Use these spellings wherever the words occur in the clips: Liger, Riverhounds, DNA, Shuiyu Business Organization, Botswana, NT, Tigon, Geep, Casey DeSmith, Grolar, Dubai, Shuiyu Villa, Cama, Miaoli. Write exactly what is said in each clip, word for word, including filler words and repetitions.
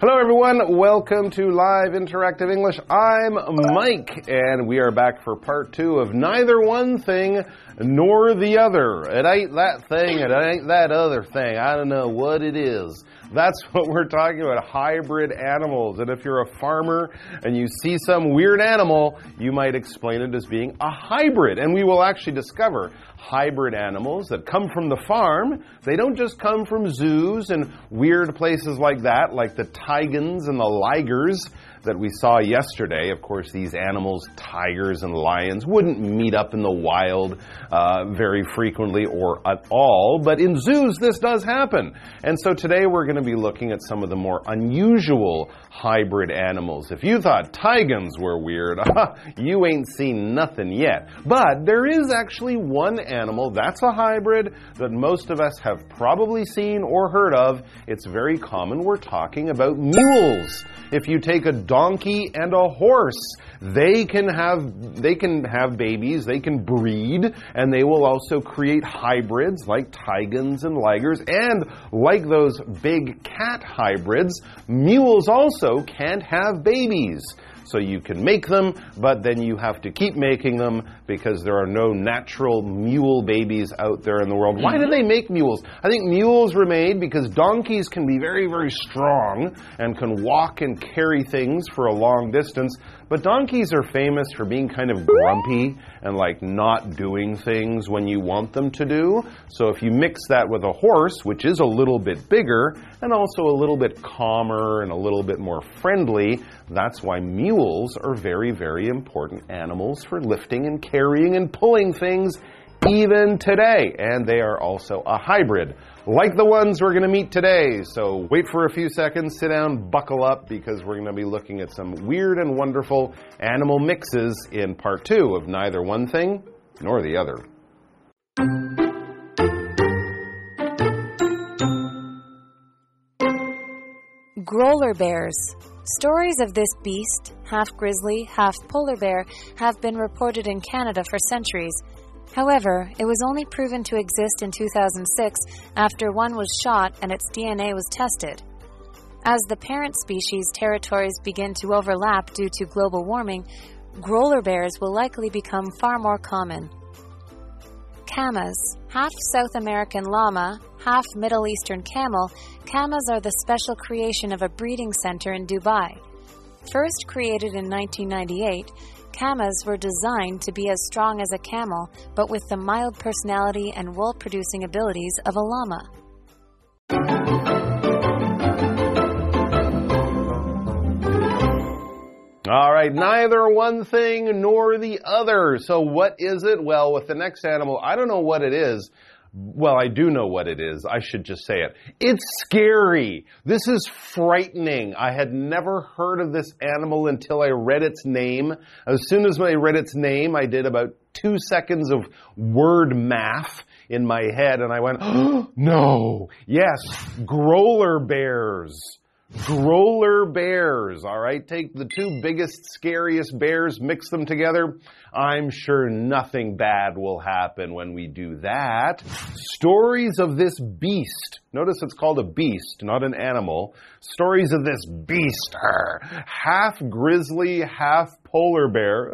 Hello everyone, welcome to Live Interactive English. I'm Mike, and we are back for part two of Neither One Thing Nor the Other. It ain't that thing, it ain't that other thing. I don't know what it is. That's what we're talking about, hybrid animals. And if you're a farmer and you see some weird animal, you might explain it as being a hybrid. And we will actually discover hybrid animals that come from the farm. They don't just come from zoos and weird places like that, like the tigans and the ligers that we saw yesterday. Of course, these animals, tigers and lions, wouldn't meet up in the wild uh, very frequently or at all, but in zoos this does happen. And so today we're going to be looking at some of the more unusual hybrid animals. If you thought tigans were weird, you ain't seen nothing yet. But there is actually one animal that's a hybrid that most of us have probably seen or heard of. It's very common. We're talking about mules. If you take a donkey and a horse, they can have they can have babies, they can breed, and they will also create hybrids like tigans and ligers. And like those big cat hybrids, mules also can't have babies. So you can make them, but then you have to keep making them because there are no natural mule babies out there in the world. Why do they make mules? I think mules were made because donkeys can be very, very strong and can walk and carry things for a long distance. But donkeys are famous for being kind of grumpy and like not doing things when you want them to do. So if you mix that with a horse, which is a little bit bigger and also a little bit calmer and a little bit more friendly, that's why mules are very, very important animals for lifting and carrying and pulling things even today. And they are also a hybrid, like the ones we're going to meet today. So wait for a few seconds, sit down, buckle up, because we're going to be looking at some weird and wonderful animal mixes in part two of Neither One Thing Nor the Other. Grolar bears. Stories of this beast, half grizzly, half polar bear, have been reported in Canada for centuries. However, it was only proven to exist in two thousand six after one was shot and its D N A was tested. As the parent species territories begin to overlap due to global warming, Grolar bears will likely become far more common. Camas. Half South American llama, half Middle Eastern camel, camas are the special creation of a breeding center in Dubai. First created in nineteen ninety-eight, camas were designed to be as strong as a camel, but with the mild personality and wool-producing abilities of a llama. All right, neither one thing nor the other. So what is it? Well, with the next animal, I don't know what it is. Well, I do know what it is. I should just say it. It's scary. This is frightening. I had never heard of this animal until I read its name. As soon as I read its name, I did about two seconds of word math in my head, and I went, oh, no, yes, Grolar bears. Grolar bears, all right? Take the two biggest, scariest bears, mix them together. I'm sure nothing bad will happen when we do that. Stories of this beast. Notice it's called a beast, not an animal. Stories of this beast, her, half grizzly, half polar bear,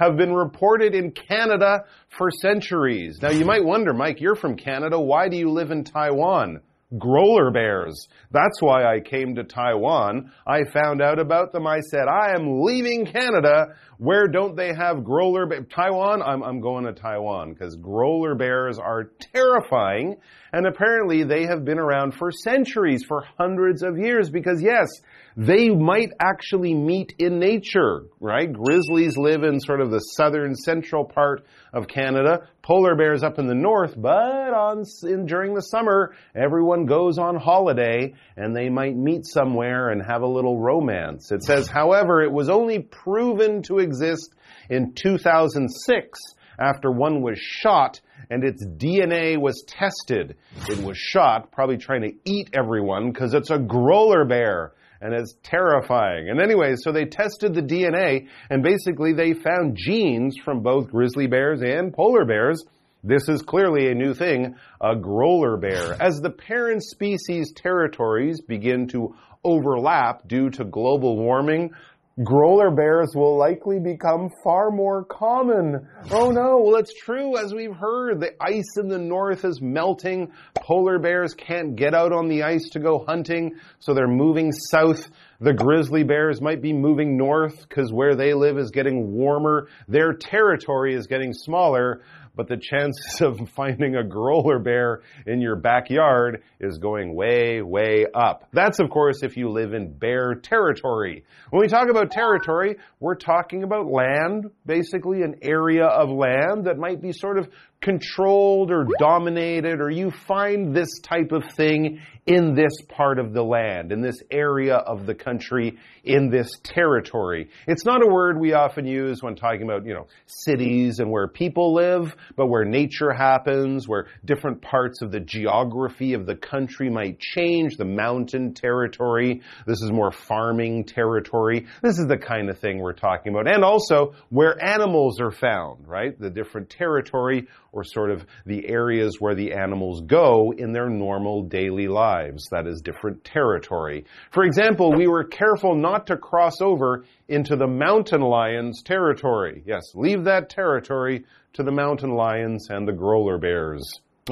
have been reported in Canada for centuries. Now, you might wonder, Mike, you're from Canada. Why do you live in Taiwan? Grolar bears. That's why I came to Taiwan. I found out about them. I said, I am leaving Canada. Where don't they have grolar bears? Taiwan? I'm, I'm going to Taiwan because grolar bears are terrifying. And apparently they have been around for centuries, for hundreds of years, because yes, they might actually meet in nature, right? Grizzlies live in sort of the southern central part of Canada. Polar bears up in the north, but on in, during the summer, everyone goes on holiday and they might meet somewhere and have a little romance. It says, however, it was only proven to exist in two thousand six after one was shot and its D N A was tested. It was shot, probably trying to eat everyone because it's a grolar bear. And it's terrifying. And anyway, so they tested the D N A, and basically they found genes from both grizzly bears and polar bears This is clearly a new thing, a Grolar bear. As the parent species territories begin to overlap due to global warming, Grolar bears will likely become far more common. Oh no, well it's true, as we've heard, the ice in the north is melting. Polar bears can't get out on the ice to go hunting, so they're moving south. The grizzly bears might be moving north because where they live is getting warmer. Their territory is getting smaller, but the chances of finding a Grolar bear in your backyard is going way, way up. That's, of course, if you live in bear territory. When we talk about territory, we're talking about land, basically an area of land that might be sort of controlled or dominated, or you find this type of thing in this part of the land, in this area of the country, in this territory. It's not a word we often use when talking about, you know, cities and where people live, but where nature happens, where different parts of the geography of the country might change, the mountain territory. This is more farming territory. This is the kind of thing we're talking about. And also where animals are found, right? The different territory or sort of the areas where the animals go in their normal daily lives. That is different territory. For example, we were careful not to cross over into the mountain lion's territory. Yes, leave that territory to the mountain lions and the Grolar bears.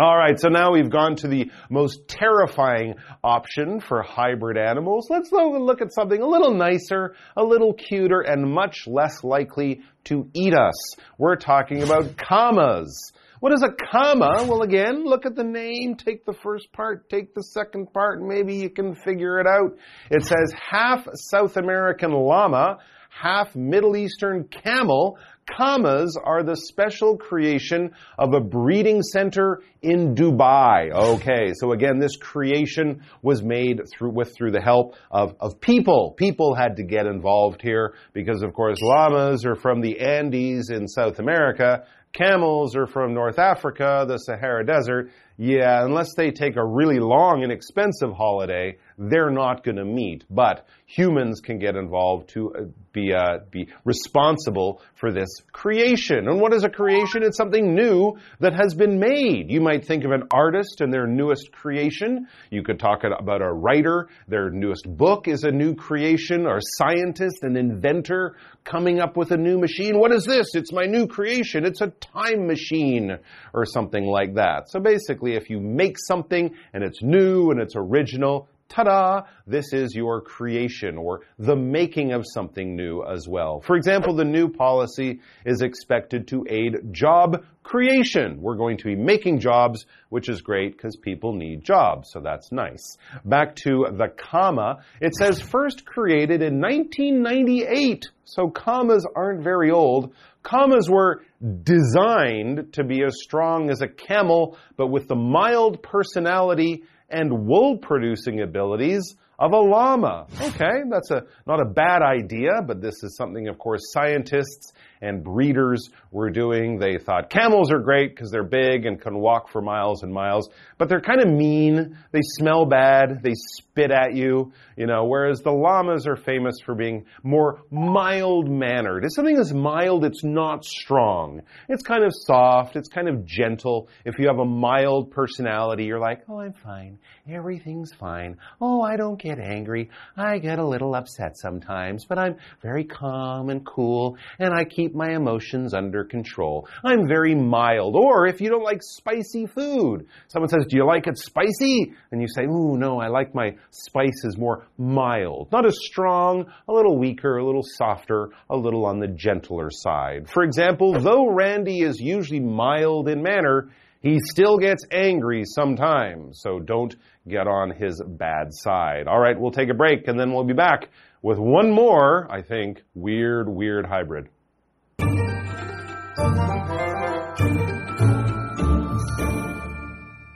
All right, so now we've gone to the most terrifying option for hybrid animals. Let's look at something a little nicer, a little cuter, and much less likely to eat us. We're talking about camas. What is a cama? Well, again, look at the name, take the first part, take the second part, and maybe you can figure it out. It says half South American llama, half Middle Eastern camel. Camas are the special creation of a breeding center in Dubai. Okay, so again, this creation was made through with through the help of, of people. People had to get involved here because, of course, llamas are from the Andes in South America. Camels are from North Africa, the Sahara Desert. Yeah, unless they take a really long and expensive holiday, they're not going to meet. But humans can get involved to be uh, be responsible for this creation. And what is a creation? It's something new that has been made. You might think of an artist and their newest creation. You could talk about a writer. Their newest book is a new creation. Or a scientist, an inventor coming up with a new machine. What is this? It's my new creation. It's a time machine or something like that. So basically, if you make something and it's new and it's original, ta-da, this is your creation or the making of something new as well. For example, the new policy is expected to aid job creation. We're going to be making jobs, which is great because people need jobs, so that's nice. Back to the cama. It says first created in nineteen ninety-eight, so camas aren't very old. Camas were designed to be as strong as a camel, but with the mild personality and wool-producing abilities of a llama. Okay, that's a not a bad idea, but this is something, of course, scientists and breeders were doing. They thought camels are great because they're big and can walk for miles and miles, but they're kind of mean. They smell bad. They spit at you, you know, whereas the llamas are famous for being more mild-mannered. It's something that's mild. It's not strong. It's kind of soft. It's kind of gentle. If you have a mild personality, you're like, oh, I'm fine. Everything's fine. Oh, I don't get angry. I get a little upset sometimes, but I'm very calm and cool, and I keep my emotions under control. I'm very mild. Or if you don't like spicy food, someone says, do you like it spicy? And you say, ooh, no, I like my spices more mild. Not as strong, a little weaker, a little softer, a little on the gentler side. For example, though Randy is usually mild in manner, he still gets angry sometimes, so don't get on his bad side. All right, we'll take a break, and then we'll be back with one more, I think, weird, weird hybrid.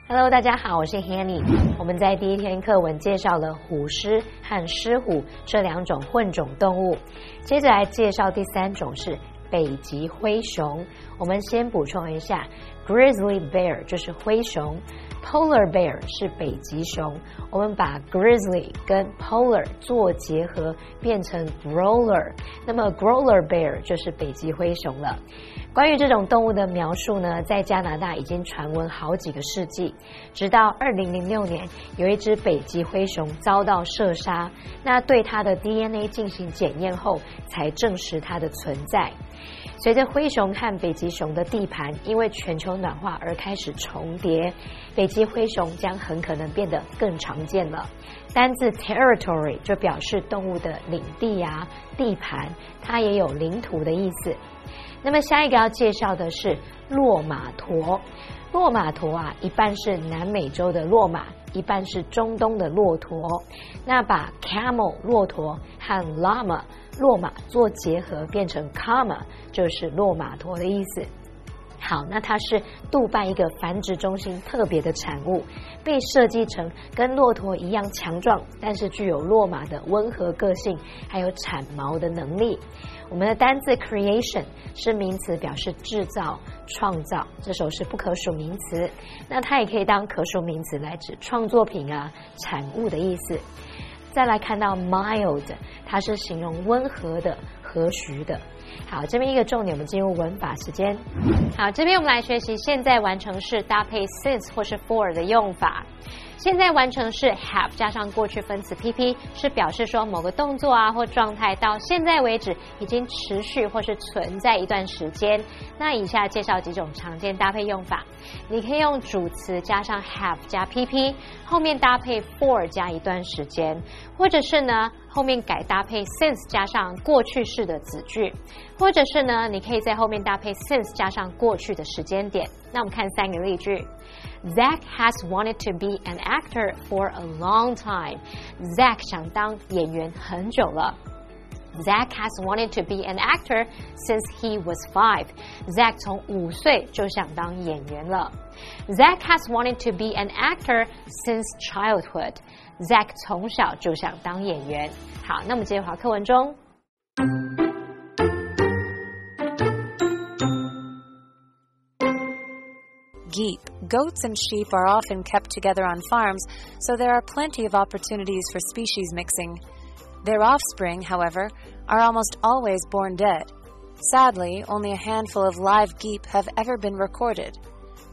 Hello， 大家好，我是 Hanny。我们在第一天课文介绍了虎狮和狮虎这两种混种动物，接着来介绍第三种是北极灰熊。我们先补充一下 grizzly bear 就是灰熊， polar bear 是北极熊。我们把 grizzly 跟 polar 做结合，变成 grolar。那么 grolar bear 就是北极灰熊了。关于这种动物的描述呢，在加拿大已经传闻好几个世纪，直到二零零六年，有一只北极灰熊遭到射杀，那对它的 D N A 进行检验后，才证实它的存在。随着灰熊和北极熊的地盘因为全球暖化而开始重叠，北极灰熊将很可能变得更常见了。单字 territory 就表示动物的领地啊、地盘，它也有领土的意思。那么下一个要介绍的是洛马驮。洛马驮啊，一半是南美洲的洛马，一半是中东的骆驼。那把 camel 骆驼和 llama 骆马做结合，变成 Cama 就是洛马驮的意思。好，那它是杜拜一个繁殖中心特别的产物，被设计成跟骆驼一样强壮，但是具有骆马的温和个性，还有产毛的能力。我们的单字 creation 是名词，表示制造、创造，这首是不可数名词，那它也可以当可数名词来指创作品啊、产物的意思。再来看到 mild， 它是形容温和的、和煦的。好，这边一个重点，我们进入文法时间。好，这边我们来学习现在完成式搭配 since 或是 for 的用法。现在完成式 have 加上过去分词 P P 是表示说某个动作啊或状态到现在为止已经持续或是存在一段时间。那以下介绍几种常见搭配用法，你可以用主词加上 have 加 P P， 后面搭配 for 加一段时间，或者是呢后面改搭配 since 加上过去式的子句，或者是呢你可以在后面搭配 since 加上过去的时间点。那我们看三个例句。 Zach has wanted to be an actor for a long time. Zach 想当演员很久了。 Zach has wanted to be an actor since he was five. Zach 从五岁就想当演员了。 Zach has wanted to be an actor since childhood. Zach 从小就想当演员。好，那我们接着回到课文中。Geep. Goats and sheep are often kept together on farms, so there are plenty of opportunities for species mixing. Their offspring, however, are almost always born dead. Sadly, only a handful of live geep have ever been recorded.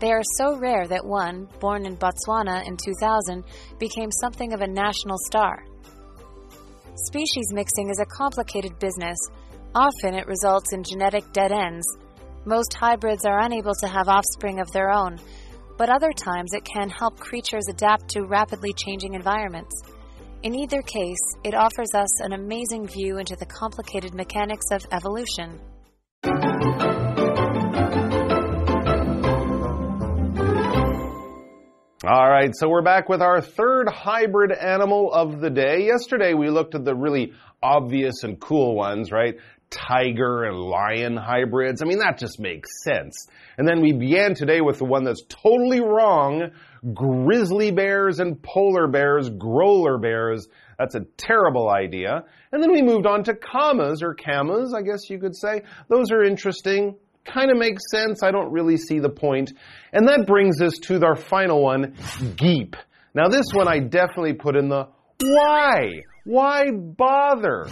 They are so rare that one, born in Botswana in two thousand, became something of a national star. Species mixing is a complicated business. Often it results in genetic dead ends. Most hybrids are unable to have offspring of their own, but other times it can help creatures adapt to rapidly changing environments. In either case, it offers us an amazing view into the complicated mechanics of evolution. Alright, so we're back with our third hybrid animal of the day. Yesterday we looked at the really obvious and cool ones, right? Tiger and lion hybrids. I mean, that just makes sense. And then we began today with the one that's totally wrong, grizzly bears and polar bears, Grolar bears. That's a terrible idea. And then we moved on to commas, or camas, I guess you could say. Those are interesting.Kind of makes sense. I don't really see the point. And that brings us to our final one, geep. Now this one I definitely put in the why. Why bother?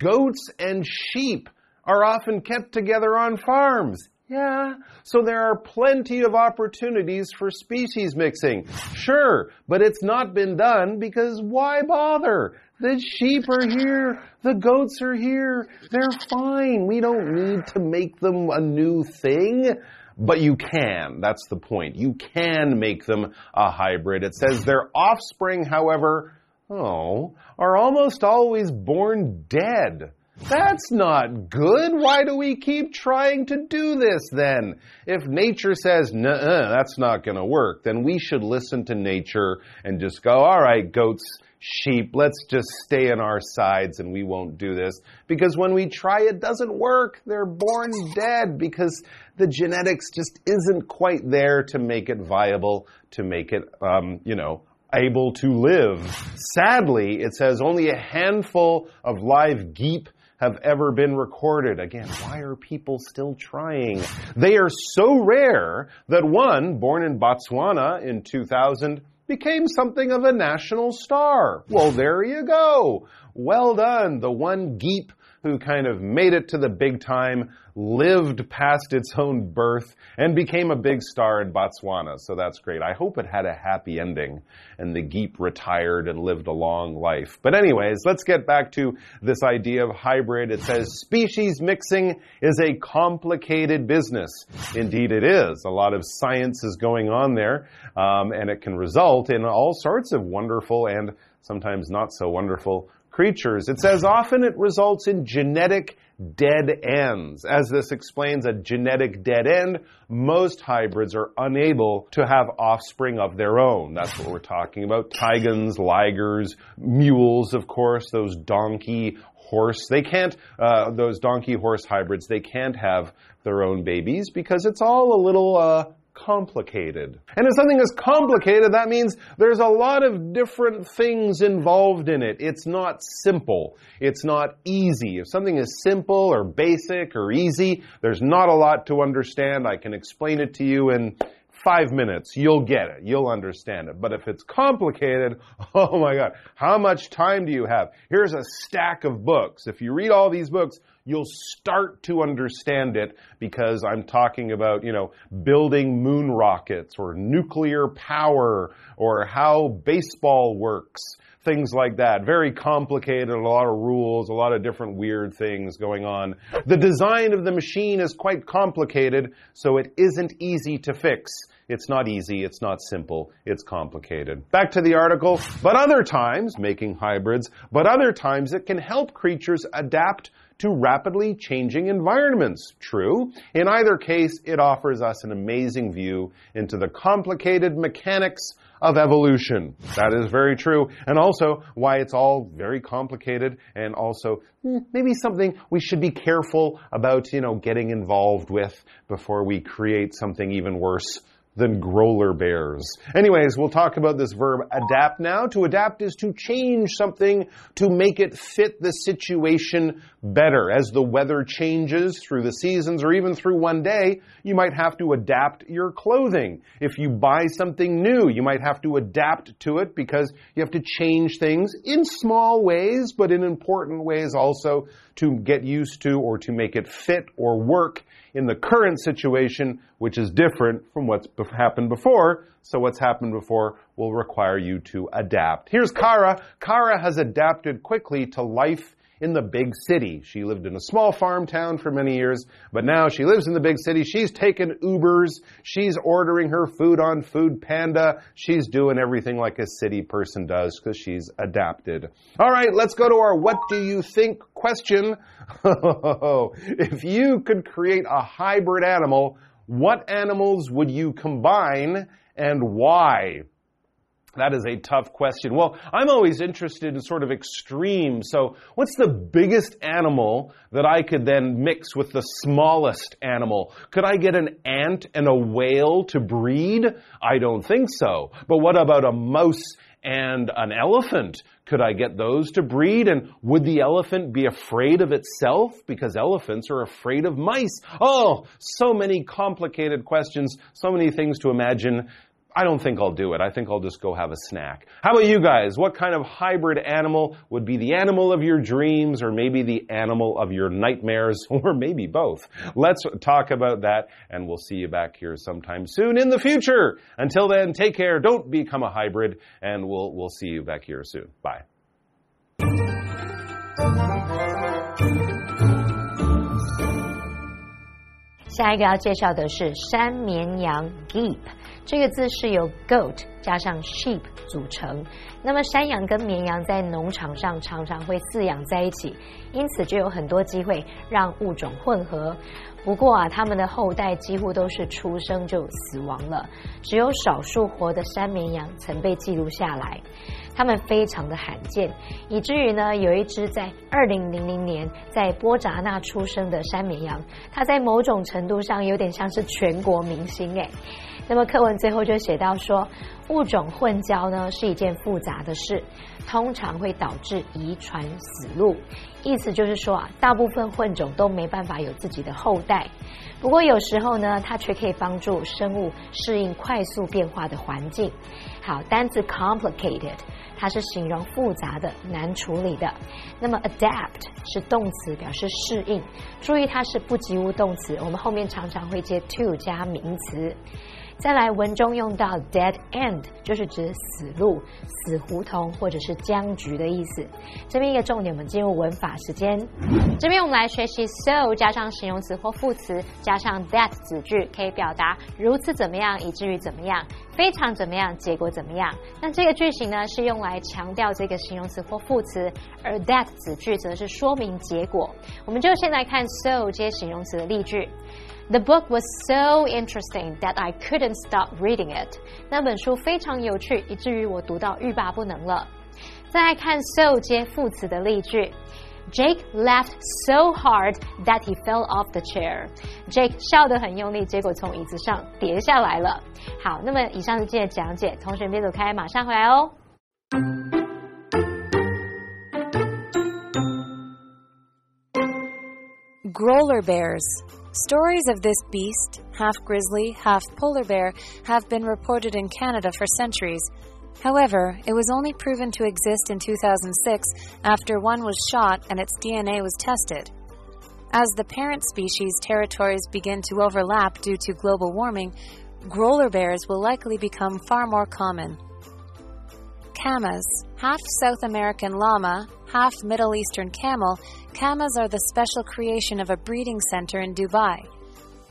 Goats and sheep are often kept together on farms. Yeah, so there are plenty of opportunities for species mixing. Sure, but it's not been done because why bother?The sheep are here. The goats are here. They're fine. We don't need to make them a new thing. But you can. That's the point. You can make them a hybrid. It says their offspring, however, oh, are almost always born dead. That's not good. Why do we keep trying to do this then? If nature says, nuh-uh, that's not going to work, then we should listen to nature and just go, all right, goats...Sheep, let's just stay on our sides and we won't do this. Because when we try, it doesn't work. They're born dead because the genetics just isn't quite there to make it viable, to make it, um, you know, able to live. Sadly, it says only a handful of live geep have ever been recorded. Again, why are people still trying? They are so rare that one, born in Botswana in two thousand,became something of a national star. Well, there you go. Well done. The one geep who kind of made it to the big time, lived past its own birth, and became a big star in Botswana. So that's great. I hope it had a happy ending and the Geep retired and lived a long life. But anyways, let's get back to this idea of hybrid. It says species mixing is a complicated business. Indeed, it is. A lot of science is going on there, um, and it can result in all sorts of wonderful and sometimes not so wonderful creatures. It says often it results in genetic dead ends. As this explains a genetic dead end, most hybrids are unable to have offspring of their own. That's what we're talking about. Tigons, ligers, mules, of course, those donkey horse, they can't, uh, those donkey horse hybrids, they can't have their own babies because it's all a little, uh, complicated. And if something is complicated, that means there's a lot of different things involved in it. It's not simple. It's not easy. If something is simple or basic or easy, there's not a lot to understand. I can explain it to you in five minutes. You'll get it. You'll understand it. But if it's complicated, oh my God, how much time do you have? Here's a stack of books. If you read all these books, you'll start to understand it because I'm talking about, you know, building moon rockets or nuclear power or how baseball works, things like that. Very complicated, a lot of rules, a lot of different weird things going on. The design of the machine is quite complicated, so it isn't easy to fix. It's not easy, it's not simple, it's complicated. Back to the article. But other times, making hybrids, but other times it can help creatures adapt to rapidly changing environments. True. In either case, it offers us an amazing view into the complicated mechanics of evolution. That is very true. And also why it's all very complicated and also maybe something we should be careful about, you know, getting involved with before we create something even worse than Grolar bears. Anyways, we'll talk about this verb adapt now. To adapt is to change something to make it fit the situation better. As the weather changes through the seasons or even through one day, you might have to adapt your clothing. If you buy something new, you might have to adapt to it because you have to change things in small ways, but in important ways also to get used to or to make it fit or work in the current situation, which is different from what's happened before. So what's happened before will require you to adapt. Here's Kara. Kara has adapted quickly to life in the big city. She lived in a small farm town for many years, but now she lives in the big city. She's taken Ubers. She's ordering her food on Food Panda. She's doing everything like a city person does because she's adapted. All right, let's go to our what do you think question. If you could create a hybrid animal, what animals would you combine and why? That is a tough question. Well, I'm always interested in sort of extremes. So what's the biggest animal that I could then mix with the smallest animal? Could I get an ant and a whale to breed? I don't think so. But what about a mouse and an elephant? Could I get those to breed? And would the elephant be afraid of itself? Because elephants are afraid of mice. Oh, so many complicated questions, so many things to imagine. I don't think I'll do it. I think I'll just go have a snack. How about you guys? What kind of hybrid animal would be the animal of your dreams or maybe the animal of your nightmares or maybe both? Let's talk about that and we'll see you back here sometime soon in the future. Until then, take care. Don't become a hybrid and we'll, we'll see you back here soon. Bye.下一个要介绍的是山绵羊 Geep， 这个字是由 goat 加上 sheep 组成。那么山羊跟绵羊在农场上常常会饲养在一起，因此就有很多机会让物种混合。不过啊，它们的后代几乎都是出生就死亡了，只有少数活的山绵羊曾被记录下来。它们非常的罕见，以至于呢，有一只在二零零零年在波扎纳出生的山绵羊，它在某种程度上有点像是全国明星哎。那么课文最后就写到说，物种混交呢是一件复杂的事，通常会导致遗传死路。意思就是说啊，大部分混种都没办法有自己的后代。不过有时候呢，它却可以帮助生物适应快速变化的环境。好，单字 complicated， 它是形容复杂的、难处理的。那么 adapt 是动词，表示适应。注意它是不及物动词，我们后面常常会接 to 加名词。再来，文中用到 dead end， 就是指死路、死胡同或者是僵局的意思。这边一个重点，我们进入文法时间。这边我们来学习 so 加上形容词或副词，加上 that 子句，可以表达如此怎么样，以至于怎么样，非常怎么样，结果怎么样。那这个句型呢，是用来强调这个形容词或副词，而 that 子句则是说明结果。我们就先来看 so 接形容词的例句。The book was so interesting that I couldn't stop reading it. 那本书非常有趣，以至于我读到欲罢不能了。再来看 so 接副词的例句。Jake laughed so hard that he fell off the chair. Jake 笑得很用力，结果从椅子上跌下来了。好，那么以上是今天的讲解，同学别走开，马上回来哦。Grolar bears.Stories of this beast, half grizzly, half polar bear, have been reported in Canada for centuries. However, it was only proven to exist in two thousand six after one was shot and its D N A was tested. As the parent species' territories begin to overlap due to global warming, Grolar bears will likely become far more common. Camas, half South American llama,half Middle Eastern camel, camas are the special creation of a breeding center in Dubai.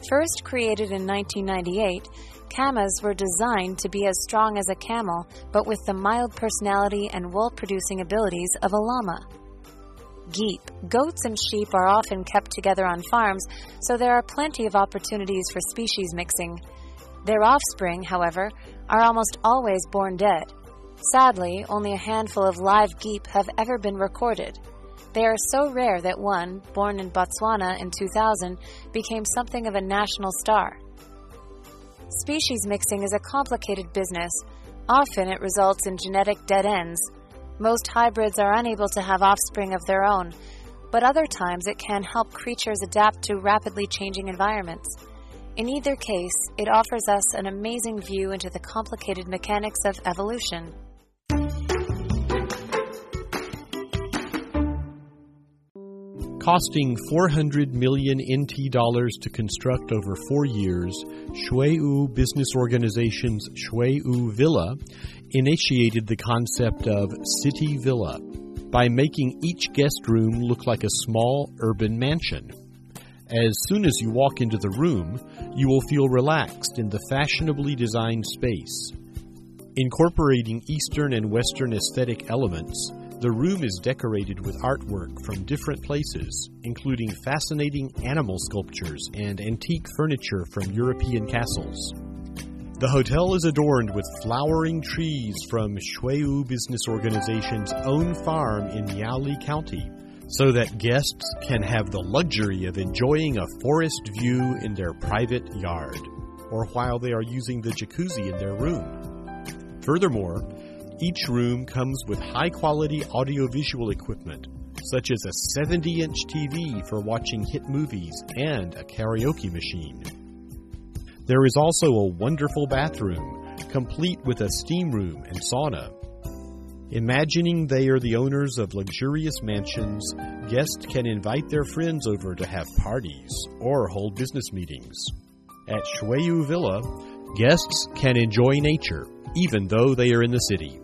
First created in nineteen ninety-eight, camas were designed to be as strong as a camel, but with the mild personality and wool-producing abilities of a llama. Geep. Goats and sheep are often kept together on farms, so there are plenty of opportunities for species mixing. Their offspring, however, are almost always born dead.Sadly, only a handful of live geep have ever been recorded. They are so rare that one, born in Botswana in two thousand, became something of a national star. Species mixing is a complicated business. Often it results in genetic dead ends. Most hybrids are unable to have offspring of their own, but other times it can help creatures adapt to rapidly changing environments.In either case, it offers us an amazing view into the complicated mechanics of evolution. Costing four hundred million N T dollars to construct over four years, Shuiyu Business Organization's Shuiyu Villa initiated the concept of City Villa by making each guest room look like a small urban mansion.As soon as you walk into the room, you will feel relaxed in the fashionably designed space. Incorporating Eastern and Western aesthetic elements, the room is decorated with artwork from different places, including fascinating animal sculptures and antique furniture from European castles. The hotel is adorned with flowering trees from Shuiyu Business Organization's own farm in Miaoli County.So that guests can have the luxury of enjoying a forest view in their private yard, or while they are using the jacuzzi in their room. Furthermore, each room comes with high-quality audiovisual equipment, such as a seventy-inch T V for watching hit movies and a karaoke machine. There is also a wonderful bathroom, complete with a steam room and sauna.Imagining they are the owners of luxurious mansions, guests can invite their friends over to have parties or hold business meetings. At Shuiyu Villa, guests can enjoy nature, even though they are in the city.